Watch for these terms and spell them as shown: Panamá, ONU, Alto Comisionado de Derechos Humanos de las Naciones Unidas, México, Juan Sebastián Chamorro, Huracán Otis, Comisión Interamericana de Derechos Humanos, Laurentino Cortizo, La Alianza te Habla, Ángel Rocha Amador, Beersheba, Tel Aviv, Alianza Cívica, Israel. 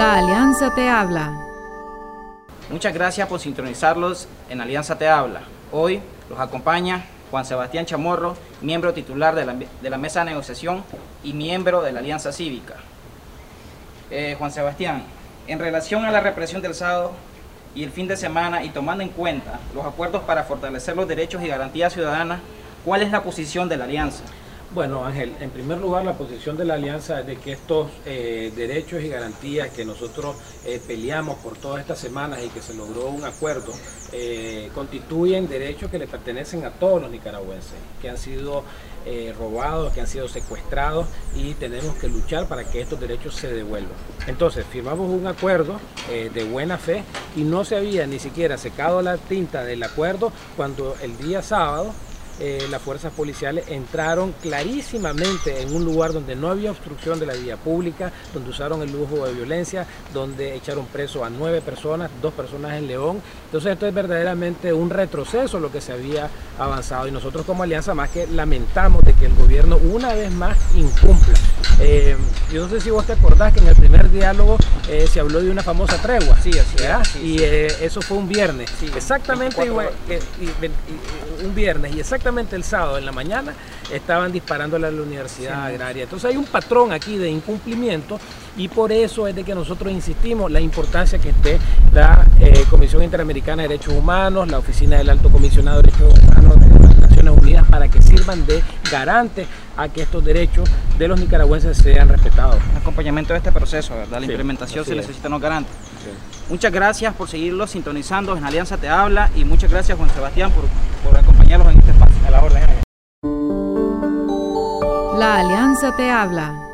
La Alianza te habla. Muchas gracias por sintonizarlos en Alianza te habla. Hoy los acompaña Juan Sebastián Chamorro, miembro titular de la mesa de negociación y miembro de la Alianza Cívica. Juan Sebastián, en relación a la represión del sábado y el fin de semana y tomando en cuenta los acuerdos para fortalecer los derechos y garantías ciudadanas, ¿cuál es la posición de la Alianza? Bueno, Ángel, en primer lugar la posición de la Alianza es de que estos derechos y garantías que nosotros peleamos por todas estas semanas y que se logró un acuerdo, constituyen derechos que le pertenecen a todos los nicaragüenses, que han sido robados, que han sido secuestrados, y tenemos que luchar para que estos derechos se devuelvan. Entonces, firmamos un acuerdo de buena fe y no se había ni siquiera secado la tinta del acuerdo cuando el día sábado las fuerzas policiales entraron clarísimamente en un lugar donde no había obstrucción de la vía pública, donde usaron el lujo de violencia, donde echaron preso a 9 personas, 2 personas en León. Entonces esto es verdaderamente un retroceso lo que se había avanzado, y nosotros como Alianza más que lamentamos de que el gobierno una vez más incumpla. Yo no sé si vos te acordás que en el primer diálogo se habló de una famosa tregua, sí, ¿verdad? Sí, sí. Y eso fue un viernes, sí, exactamente igual, un viernes, y exactamente el sábado en la mañana estaban disparándole a la Universidad Agraria. Entonces hay un patrón aquí de incumplimiento, y por eso es de que nosotros insistimos la importancia que esté la Comisión Interamericana de Derechos Humanos, la Oficina del Alto Comisionado de Derechos Humanos de las Naciones Unidas, para que sirvan de garantes a que estos derechos de los nicaragüenses sean respetados. El acompañamiento de este proceso, ¿verdad? La implementación se necesitan los garantes. Muchas gracias por seguirlos sintonizando en Alianza te habla, y muchas gracias, Juan Sebastián, por acompañarlos en este espacio. A la orden. La Alianza te habla.